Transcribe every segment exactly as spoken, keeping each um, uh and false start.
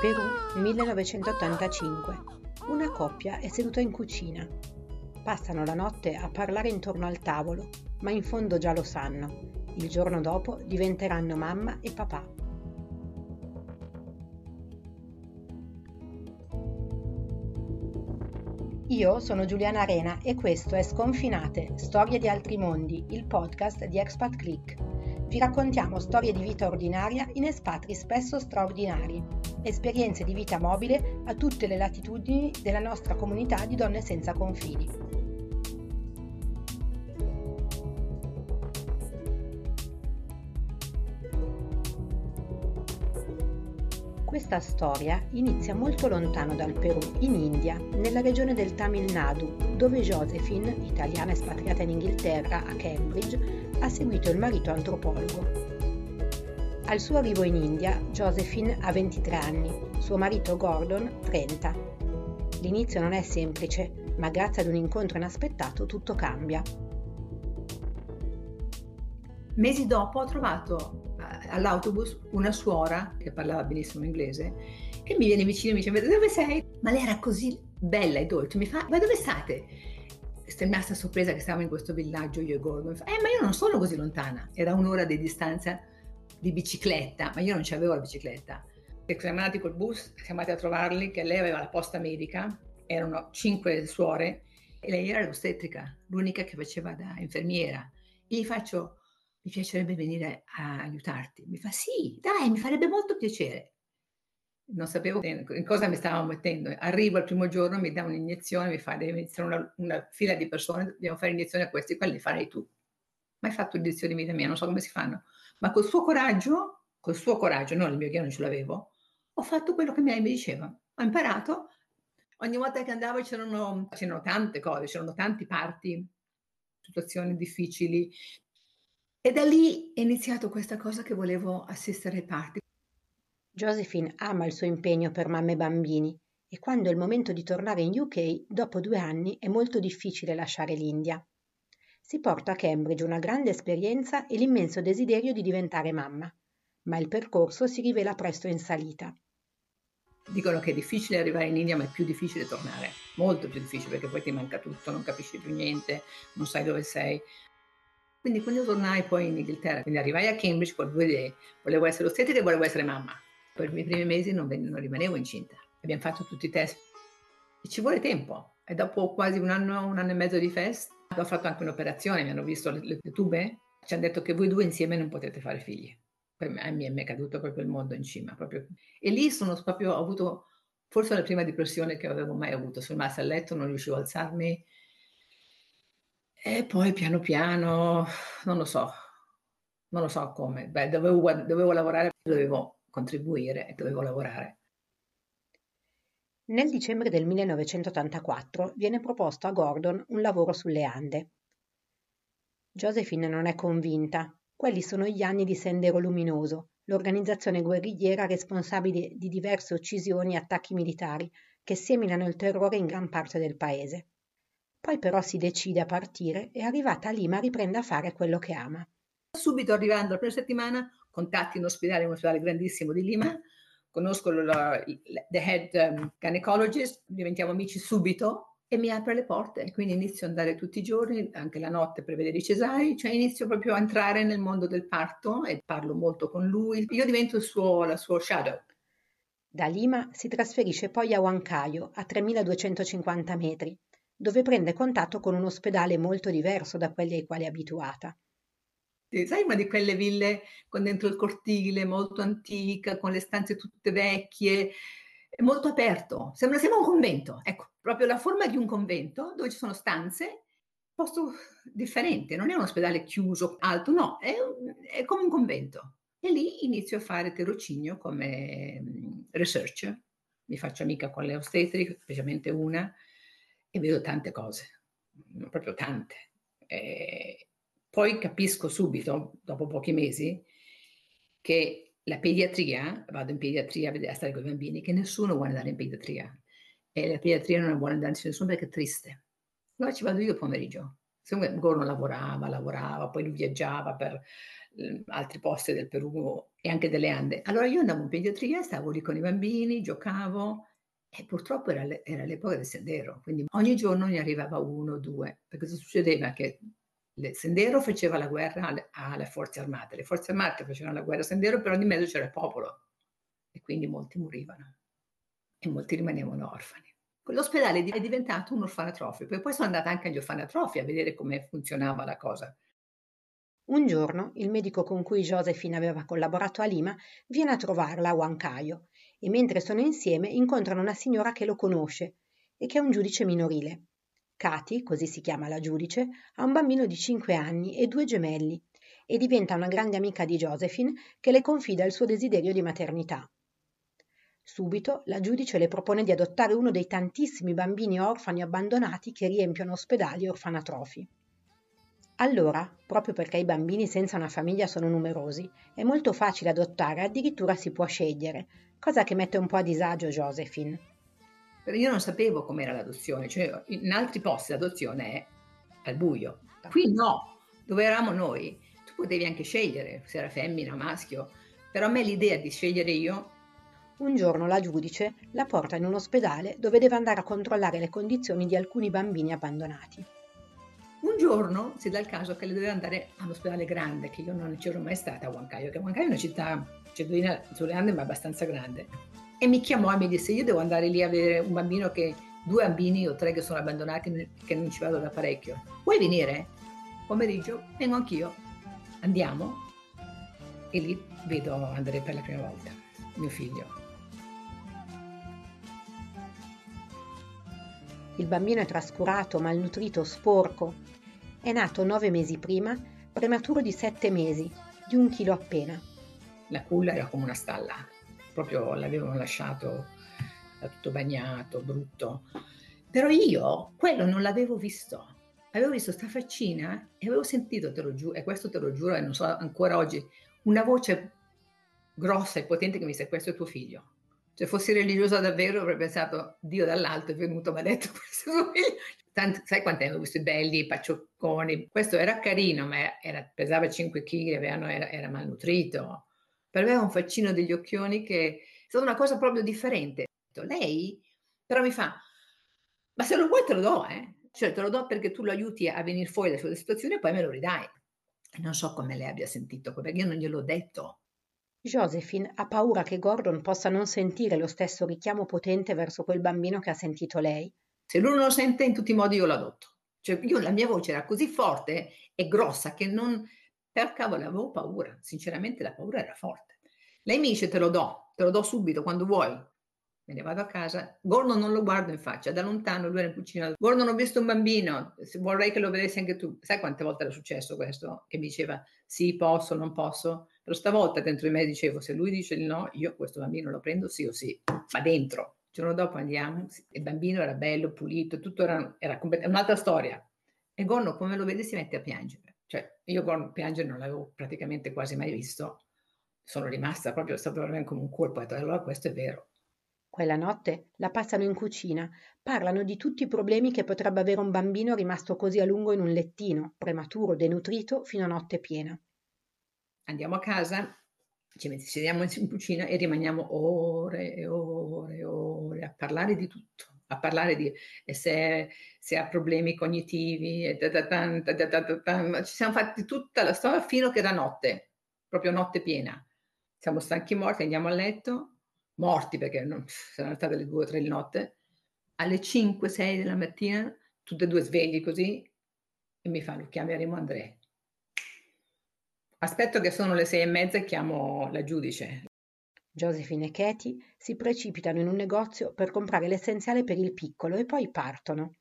Perù millenovecentottantacinque. Una coppia è seduta in cucina. Passano la notte a parlare intorno al tavolo, ma in fondo già lo sanno. Il giorno dopo diventeranno mamma e papà. Io sono Giuliana Arena e questo è Sconfinate, Storie di altri mondi, il podcast di ExpatClick. Vi raccontiamo storie di vita ordinaria in espatri spesso straordinari, esperienze di vita mobile a tutte le latitudini della nostra comunità di donne senza confini. Questa storia inizia molto lontano dal Perù, in India, nella regione del Tamil Nadu, dove Josephine, italiana espatriata in Inghilterra, a Cambridge, ha seguito il marito antropologo. Al suo arrivo in India, Josephine ha ventitré anni, suo marito Gordon trenta. L'inizio non è semplice, ma grazie ad un incontro inaspettato tutto cambia. Mesi dopo ho trovato all'autobus una suora che parlava benissimo inglese che mi viene vicino e mi dice: dove sei? Ma lei era così bella e dolce, mi fa: ma dove state? Sono rimasta sorpresa che stavamo in questo villaggio io e Gordon. Fa, eh ma io non sono così lontana, era un'ora di distanza di bicicletta, ma io non c'avevo la bicicletta. E siamo andati col bus, siamo andati a trovarli, che lei aveva la posta medica, erano cinque suore e lei era l'ostetrica, l'unica che faceva da infermiera. E gli faccio: mi piacerebbe venire a aiutarti. Mi fa: sì, dai, mi farebbe molto piacere. Non sapevo in cosa mi stavo mettendo. Arrivo il primo giorno, mi dà un'iniezione, mi fa: deve iniziare una, una fila di persone, dobbiamo fare iniezioni a questi, quelli li farai tu. Ma hai fatto iniezioni in vita mia, non so come si fanno. Ma col suo coraggio, col suo coraggio, non il mio, che io non ce l'avevo, ho fatto quello che mi diceva. Ho imparato. Ogni volta che andavo c'erano, c'erano tante cose, c'erano tanti parti, situazioni difficili. E da lì è iniziato questa cosa che volevo assistere ai party. Josephine ama il suo impegno per mamme e bambini e quando è il momento di tornare in U K, dopo due anni, è molto difficile lasciare l'India. Si porta a Cambridge una grande esperienza e l'immenso desiderio di diventare mamma, ma il percorso si rivela presto in salita. Dicono che è difficile arrivare in India, ma è più difficile tornare, molto più difficile, perché poi ti manca tutto, non capisci più niente, non sai dove sei. Quindi quando tornai poi in Inghilterra, quindi arrivai a Cambridge con due idee, volevo essere ostetrica e volevo essere mamma. Per i miei primi mesi non, non rimanevo incinta, abbiamo fatto tutti i test e ci vuole tempo. E dopo quasi un anno, un anno e mezzo di fest, ho fatto anche un'operazione, mi hanno visto le, le tube, ci hanno detto che voi due insieme non potete fare figli. Per me, a me è caduto proprio il mondo in cima. Proprio. E lì sono proprio, ho avuto forse la prima depressione che avevo mai avuto, sono rimasta a letto, non riuscivo a alzarmi. E poi piano piano, non lo so, non lo so come, beh, dovevo, dovevo lavorare, dovevo contribuire e dovevo lavorare. Nel dicembre del millenovecentottantaquattro viene proposto a Gordon un lavoro sulle Ande. Josephine non è convinta, quelli sono gli anni di Sendero Luminoso, l'organizzazione guerrigliera responsabile di diverse uccisioni e attacchi militari che seminano il terrore in gran parte del paese. Poi però si decide a partire e arrivata a Lima riprende a fare quello che ama. Subito arrivando la prima settimana, contatti in ospedale, un ospedale grandissimo di Lima, conosco la, the head gynecologist, diventiamo amici subito e mi apre le porte. Quindi inizio ad andare tutti i giorni, anche la notte per vedere i cesari, cioè inizio proprio a entrare nel mondo del parto e parlo molto con lui. Io divento il suo, la sua shadow. Da Lima si trasferisce poi a Huancayo, a tremiladuecentocinquanta metri, dove prende contatto con un ospedale molto diverso da quelli ai quali è abituata. Sai, una di quelle ville con dentro il cortile, molto antica, con le stanze tutte vecchie, molto aperto. Sembra, sembra un convento, ecco, proprio la forma di un convento, dove ci sono stanze, un posto differente, non è un ospedale chiuso, alto, no, è, è come un convento. E lì inizio a fare tirocinio come research, mi faccio amica con le ostetriche, specialmente una, e vedo tante cose, proprio tante. E poi capisco subito, dopo pochi mesi, che la pediatria, vado in pediatria a stare con i bambini, che nessuno vuole andare in pediatria. E la pediatria non vuole andare nessuno perché è triste. Allora ci vado io pomeriggio. Secondo me Gordon lavorava, lavorava, poi lui viaggiava per eh, altri posti del Perù e anche delle Ande. Allora io andavo in pediatria, stavo lì con i bambini, giocavo, e purtroppo era, le, era l'epoca del sendero, quindi ogni giorno ne arrivava uno o due, perché cosa succedeva? Che il sendero faceva la guerra alle, alle forze armate, le forze armate facevano la guerra al sendero, però di mezzo c'era il popolo e quindi molti morivano e molti rimanevano orfani. L'ospedale è diventato un orfanatrofio, poi sono andata anche agli orfanatrofi a vedere come funzionava la cosa. Un giorno il medico con cui Josephine aveva collaborato a Lima viene a trovarla a Huancayo e mentre sono insieme incontrano una signora che lo conosce e che è un giudice minorile. Katy, così si chiama la giudice, ha un bambino di cinque anni e due gemelli e diventa una grande amica di Josephine che le confida il suo desiderio di maternità. Subito la giudice le propone di adottare uno dei tantissimi bambini orfani abbandonati che riempiono ospedali e orfanatrofi. Allora, proprio perché i bambini senza una famiglia sono numerosi, è molto facile adottare, addirittura si può scegliere, cosa che mette un po' a disagio Josephine. Però io non sapevo com'era l'adozione, cioè in altri posti l'adozione è al buio. Qui no, dove eravamo noi, tu potevi anche scegliere se era femmina o maschio, però a me l'idea di scegliere io. Un giorno la giudice la porta in un ospedale dove deve andare a controllare le condizioni di alcuni bambini abbandonati. Un giorno si dà il caso che le doveva andare all'ospedale grande, che io non c'ero mai stata a Huancayo, che Huancayo è una città, cittadina sulle Ande, ma abbastanza grande. E mi chiamò e mi disse: io devo andare lì a vedere un bambino che, due bambini o tre che sono abbandonati, che non ci vado da parecchio. Vuoi venire? Pomeriggio, vengo anch'io. Andiamo. E lì vedo Andrea per la prima volta, mio figlio. Il bambino è trascurato, malnutrito, sporco. È nato nove mesi prima, prematuro di sette mesi, di un chilo appena. La culla era come una stalla, proprio l'avevano lasciato tutto bagnato, brutto. Però io quello non l'avevo visto. Avevo visto sta faccina e avevo sentito, te lo giuro, e questo te lo giuro, e non so ancora oggi, una voce grossa e potente che mi disse: questo è tuo figlio. Se fossi religiosa davvero avrei pensato: Dio dall'alto è venuto, mi ha detto questo. Tanto, sai quanti avevo visto, i belli, i pacciocconi. Questo era carino, ma era, pesava cinque chili, era, era malnutrito. Per me aveva un faccino degli occhioni che è stata una cosa proprio differente. Lei però mi fa: ma se lo vuoi te lo do, eh? Cioè te lo do perché tu lo aiuti a venire fuori dalla sua situazione e poi me lo ridai. Non so come lei abbia sentito, perché io non glielo ho detto. Josephine ha paura che Gordon possa non sentire lo stesso richiamo potente verso quel bambino che ha sentito lei. Se lui non lo sente, in tutti i modi io l'adotto. Cioè, io, la mia voce era così forte e grossa che non, per cavolo, avevo paura. Sinceramente la paura era forte. Lei mi dice: te lo do, te lo do subito, quando vuoi. Me ne vado a casa. Gordon non lo guardo in faccia, da lontano, lui era in cucina. Gordon, ho visto un bambino, vorrei che lo vedessi anche tu. Sai quante volte era successo questo? Che mi diceva: sì, posso, non posso. Però stavolta dentro di me dicevo: se lui dice no, io questo bambino lo prendo sì o sì, ma dentro. Il giorno dopo andiamo, il bambino era bello, pulito, tutto era, era un'altra storia. E Gordon, come lo vede, si mette a piangere. Cioè, io Gordon piangere non l'avevo praticamente quasi mai visto. Sono rimasta proprio, è stato veramente come un colpo. Ho detto: allora questo è vero. Quella notte la passano in cucina, parlano di tutti i problemi che potrebbe avere un bambino rimasto così a lungo in un lettino, prematuro, denutrito, fino a notte piena. Andiamo a casa, ci sediamo in cucina e rimaniamo ore e ore e ore a parlare di tutto, a parlare di se, se ha problemi cognitivi, e da da dan, da da da dan. Ci siamo fatti tutta la storia fino che da notte, proprio notte piena. Siamo stanchi morti, andiamo a letto, morti perché non, sono state le due o tre di notte, alle cinque sei della mattina, tutte e due svegli così, e mi fanno: chiameremo Andrea. Aspetto che sono le sei e mezza e chiamo la giudice. Josephine e Katy si precipitano in un negozio per comprare l'essenziale per il piccolo e poi partono.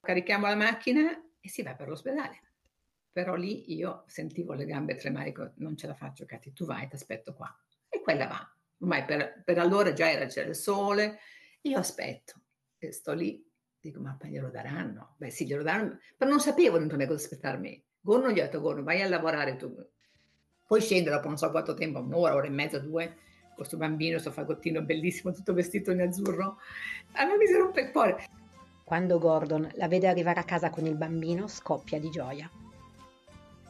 Carichiamo la macchina e si va per l'ospedale. Però lì io sentivo le gambe tremare, non ce la faccio Katy, tu vai, ti aspetto qua. E quella va. Ormai per, per allora già era, c'era il sole, io aspetto. E sto lì, dico: ma glielo daranno? Beh sì, glielo daranno, però non sapevo non cosa aspettarmi. Gordon gli ho detto: Gordon, vai a lavorare tu. Poi scendo dopo non so quanto tempo, un'ora, un'ora e mezza, due, con questo bambino, questo fagottino bellissimo, tutto vestito in azzurro. A me mi si rompe il cuore. Quando Gordon la vede arrivare a casa con il bambino, scoppia di gioia.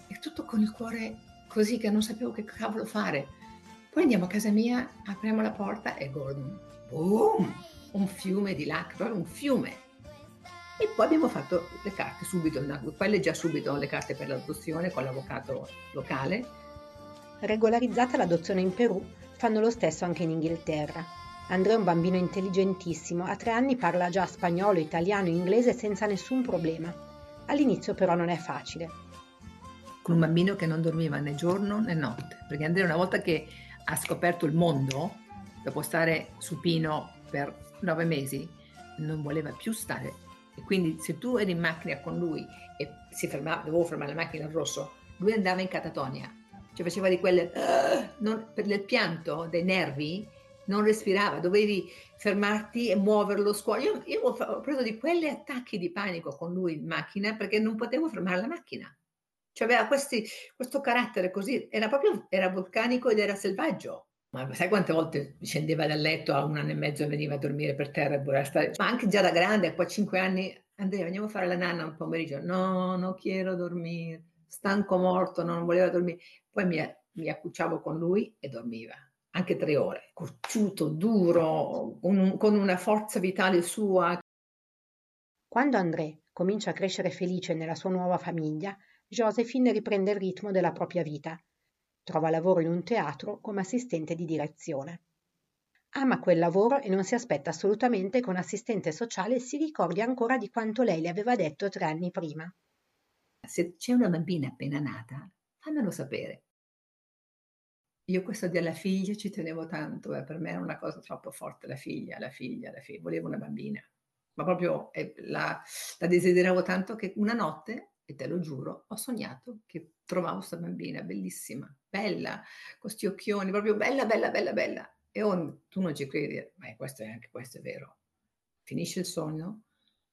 È tutto con il cuore così che non sapevo che cavolo fare. Poi andiamo a casa mia, apriamo la porta e Gordon, boom, un fiume di lacrime, un fiume. E poi abbiamo fatto le carte subito, quelle già subito, le carte per l'adozione con l'avvocato locale. Regolarizzata l'adozione in Perù, fanno lo stesso anche in Inghilterra. Andrea è un bambino intelligentissimo, a tre anni parla già spagnolo, italiano, inglese senza nessun problema. All'inizio però non è facile. Con un bambino che non dormiva né giorno né notte, perché Andrea una volta che ha scoperto il mondo, dopo stare supino per nove mesi, non voleva più stare. E quindi se tu eri in macchina con lui e si fermava, dovevo fermare la macchina in rosso, lui andava in catatonia, cioè faceva di quelle uh, non, per il pianto dei nervi non respirava, dovevi fermarti e muoverlo, scuola. Io, io ho preso di quegli attacchi di panico con lui in macchina perché non potevo fermare la macchina, cioè aveva questi, questo carattere così, era proprio era vulcanico ed era selvaggio. Ma sai quante volte scendeva dal letto a un anno e mezzo e veniva a dormire per terra e voleva stare? Ma anche già da grande, poi a cinque anni, Andrea, andiamo a fare la nanna un pomeriggio. No, non quiero dormire, stanco morto, non voleva dormire. Poi mi, mi accucciavo con lui e dormiva, anche tre ore. Cocciuto, duro, un, con una forza vitale sua. Quando Andrea comincia a crescere felice nella sua nuova famiglia, Josephine riprende il ritmo della propria vita. Trova lavoro in un teatro come assistente di direzione. Ama quel lavoro e non si aspetta assolutamente che un assistente sociale si ricordi ancora di quanto lei le aveva detto tre anni prima. Se c'è una bambina appena nata, fammelo sapere. Io questo della figlia ci tenevo tanto, eh, per me era una cosa troppo forte, la figlia, la figlia, la figlia, volevo una bambina. Ma proprio eh, la, la desideravo tanto che una notte, e te lo giuro, ho sognato che trovavo questa bambina bellissima, bella, con sti occhioni, proprio bella, bella, bella, bella. E on, tu non ci credi, ma questo è anche questo, è vero. Finisce il sogno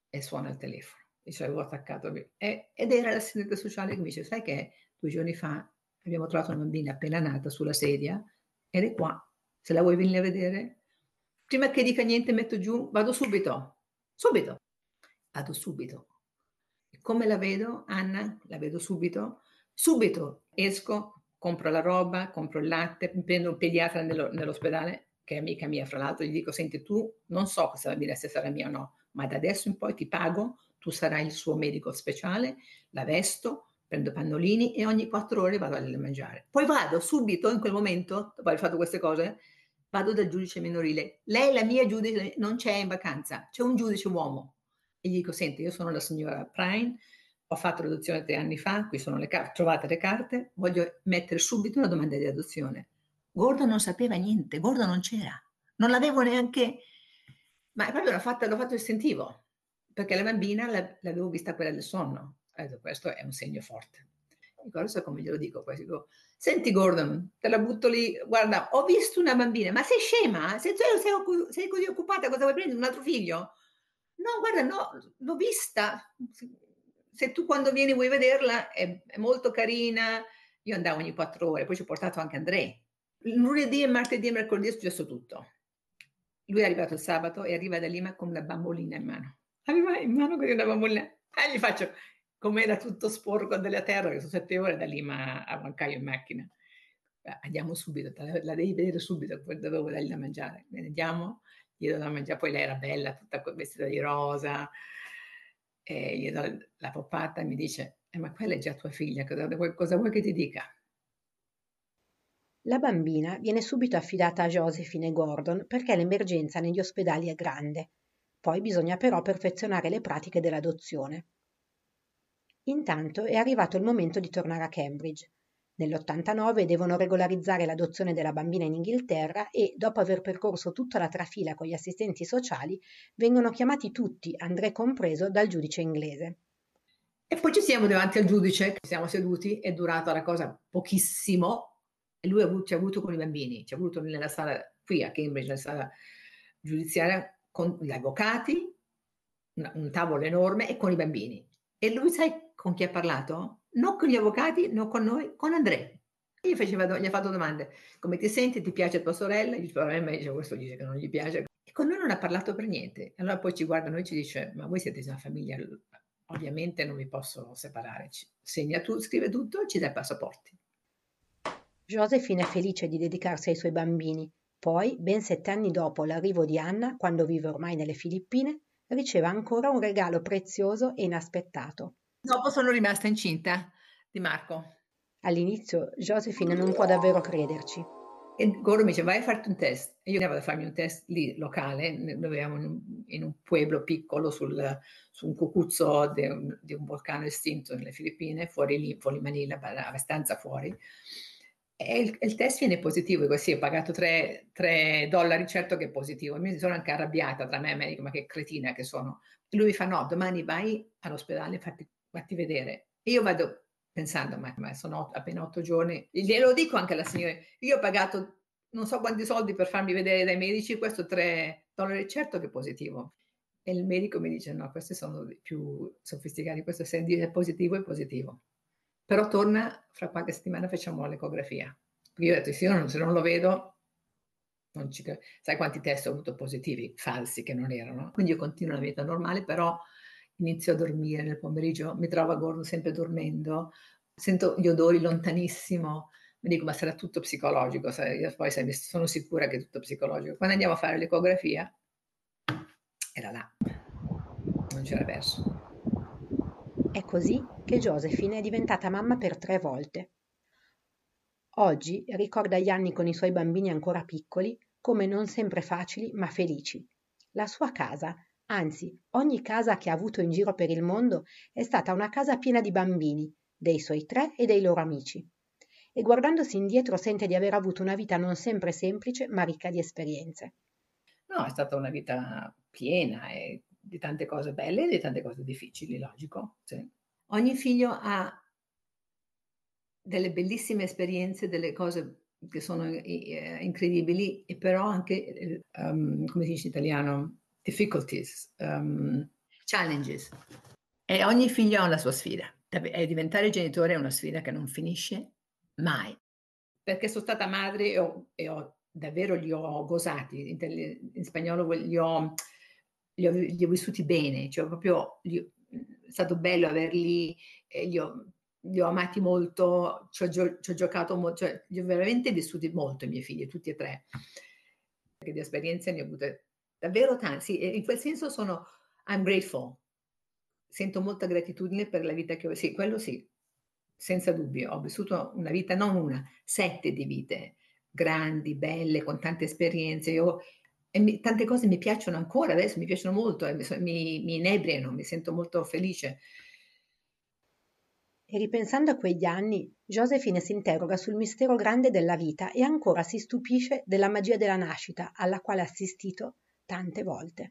e suona il telefono. E ci avevo attaccato. E, ed era l'assistente sociale che mi dice, sai che due giorni fa abbiamo trovato una bambina appena nata sulla sedia ed è qua, se la vuoi venire a vedere? Prima che dica niente metto giù, vado subito, subito, vado subito. Come la vedo, Anna? La vedo subito. Subito esco, compro la roba, compro il latte, prendo un pediatra nello, nell'ospedale, che è amica mia, fra l'altro, gli dico, senti, tu non so se la bambina se sarà mia o no, ma da adesso in poi ti pago, tu sarai il suo medico speciale, la vesto, prendo pannolini e ogni quattro ore vado a mangiare. Poi vado subito, in quel momento, dopo aver fatto queste cose, vado dal giudice minorile. Lei, la mia giudice, non c'è in vacanza, c'è un giudice uomo. E gli dico, senti, io sono la signora Prime, ho fatto l'adozione tre anni fa, qui sono le carte, trovate le carte, voglio mettere subito una domanda di adozione. Gordon non sapeva niente, Gordon non c'era, non l'avevo neanche, ma è proprio l'ho fatto, l'ho fatto e sentivo, perché la bambina l'avevo vista quella del sonno, detto, questo è un segno forte. Dico, adesso come glielo dico, poi dico, senti Gordon, te la butto lì, guarda, ho visto una bambina, ma sei scema? Se tu sei, sei così occupata, cosa vuoi prendere, un altro figlio? No, guarda, no, l'ho vista. Se tu quando vieni vuoi vederla è, è molto carina. Io andavo ogni quattro ore, poi ci ho portato anche Andrea. Lunedì, martedì e mercoledì è successo tutto. Lui è arrivato il sabato e arriva da Lima con una bambolina in mano. Aveva in mano così una bambolina. E gli faccio, com'era tutto sporco della terra, che sono sette ore da Lima a Huancayo in macchina. Andiamo subito, la devi vedere subito, dovevo dargli da mangiare. Ne andiamo. Gli do da mangiare, poi lei era bella, tutta vestita di rosa, e gli do la poppata e mi dice, eh, ma quella è già tua figlia, cosa, cosa vuoi che ti dica? La bambina viene subito affidata a Josephine e Gordon perché l'emergenza negli ospedali è grande, poi bisogna però perfezionare le pratiche dell'adozione. Intanto è arrivato il momento di tornare a Cambridge. Nell'ottantanove devono regolarizzare l'adozione della bambina in Inghilterra e, dopo aver percorso tutta la trafila con gli assistenti sociali, vengono chiamati tutti, Andrea compreso, dal giudice inglese. E poi ci siamo davanti al giudice, ci siamo seduti, è durata la cosa pochissimo, e lui avuto, ci ha avuto con i bambini, ci ha avuto nella sala, qui a Cambridge, nella sala giudiziaria, con gli avvocati, un, un tavolo enorme, e con i bambini. E lui sai con chi ha parlato? Non con gli avvocati, non con noi, con Andrea. Gli, faceva, gli ha fatto domande, come ti senti, ti piace tua sorella? Il problema è che questo dice che non gli piace. E con noi non ha parlato per niente. Allora poi ci guarda noi e ci dice: ma voi siete una famiglia, ovviamente non vi posso separare. Segna tu, scrive tutto e ci dai i passaporti. Josephine è felice di dedicarsi ai suoi bambini. Poi, ben sette anni dopo l'arrivo di Anna, quando vive ormai nelle Filippine, riceve ancora un regalo prezioso e inaspettato. Dopo sono rimasta incinta di Marco. All'inizio Josephine non può davvero crederci. E Gordon mi dice: vai a farti un test. E io andavo a farmi un test lì locale, dove eravamo in, in un pueblo piccolo sul, su un cucuzzo di un, di un vulcano estinto nelle Filippine, fuori lì, fuori Manila, abbastanza fuori. E il, il test viene positivo. Dico: sì, ho pagato tre dollari, certo che è positivo. E mi sono anche arrabbiata tra me e me, dico: ma che cretina che sono. E lui mi fa: no, domani vai all'ospedale, fatti, fatti vedere. E io vado pensando, ma, ma sono appena otto giorni. Glielo dico anche alla signora: io ho pagato non so quanti soldi per farmi vedere dai medici, questo tre dollari, certo che è positivo. E il medico mi dice: no, questi sono più sofisticati, questo se è positivo è positivo. Però torna, fra qualche settimana facciamo l'ecografia. Perché io ho detto: se io non, se non lo vedo, non ci credo. Sai quanti test ho avuto positivi, falsi, che non erano. Quindi io continuo la vita normale, però inizio a dormire nel pomeriggio, mi trovo a Gordon sempre dormendo, sento gli odori lontanissimo, mi dico: ma sarà tutto psicologico, io poi sono sicura che è tutto psicologico. Quando andiamo a fare l'ecografia, era là, non c'era verso. È così che Josephine è diventata mamma per tre volte. Oggi ricorda gli anni con i suoi bambini ancora piccoli come non sempre facili ma felici. La sua casa, anzi, ogni casa che ha avuto in giro per il mondo è stata una casa piena di bambini, dei suoi tre e dei loro amici. E guardandosi indietro sente di aver avuto una vita non sempre semplice, ma ricca di esperienze. No, è stata una vita piena e di tante cose belle e di tante cose difficili, logico. Sì. Ogni figlio ha delle bellissime esperienze, delle cose che sono incredibili, e però anche, um, come si dice in italiano, difficulties, um, challenges. E ogni figlio ha la sua sfida. E diventare genitore è una sfida che non finisce mai. Perché sono stata madre e ho, e ho davvero li ho gosati. In, in spagnolo li ho, li, ho, li ho vissuti bene. Cioè proprio li, è stato bello averli, eh, li, ho, li ho amati molto, ci ho, gio, ci ho giocato molto, cioè, li ho veramente vissuti molto i miei figli, tutti e tre. Perché di esperienze ne ho avute davvero tanti, sì, in quel senso sono I'm grateful, sento molta gratitudine per la vita che ho, sì, quello sì, senza dubbio, ho vissuto una vita, non una, sette di vite, grandi, belle, con tante esperienze, io, e mi, tante cose mi piacciono ancora, adesso mi piacciono molto, e mi, mi, mi inebriano, mi sento molto felice. E ripensando a quegli anni, Josephine si interroga sul mistero grande della vita e ancora si stupisce della magia della nascita alla quale ha assistito tante volte.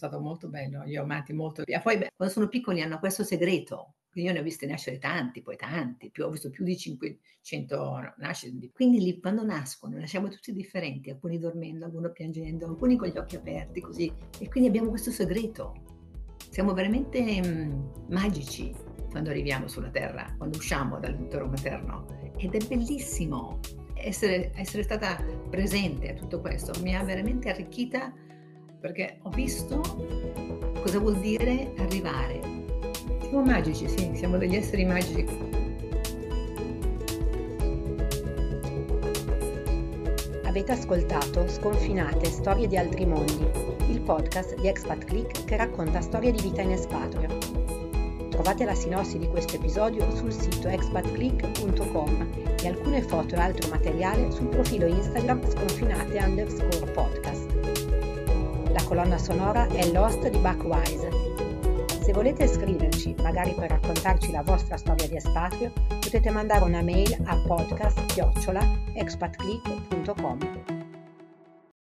È stato molto bello, li ho amati molto. E poi beh, quando sono piccoli hanno questo segreto, quindi io ne ho visti nascere tanti, poi tanti, più, ho visto più di cinquecento nascite. Quindi lì quando nascono, nasciamo tutti differenti, alcuni dormendo, alcuni piangendo, alcuni con gli occhi aperti, così. E quindi abbiamo questo segreto. Siamo veramente mh, magici quando arriviamo sulla terra, quando usciamo dall'utero materno. Ed è bellissimo essere, essere stata presente a tutto questo, mi ha veramente arricchita, perché ho visto cosa vuol dire arrivare. Siamo magici, sì, siamo degli esseri magici. Avete ascoltato Sconfinate, storie di altri mondi, il podcast di ExpatClick che racconta storie di vita in espatrio. Trovate la sinossi di questo episodio sul sito expatclick punto com e alcune foto e altro materiale sul profilo Instagram sconfinate underscore podcast. La colonna sonora è Lost di Backwise. Se volete scriverci, magari per raccontarci la vostra storia di espatrio, potete mandare una mail a podcast chiocciola expatclick punto com.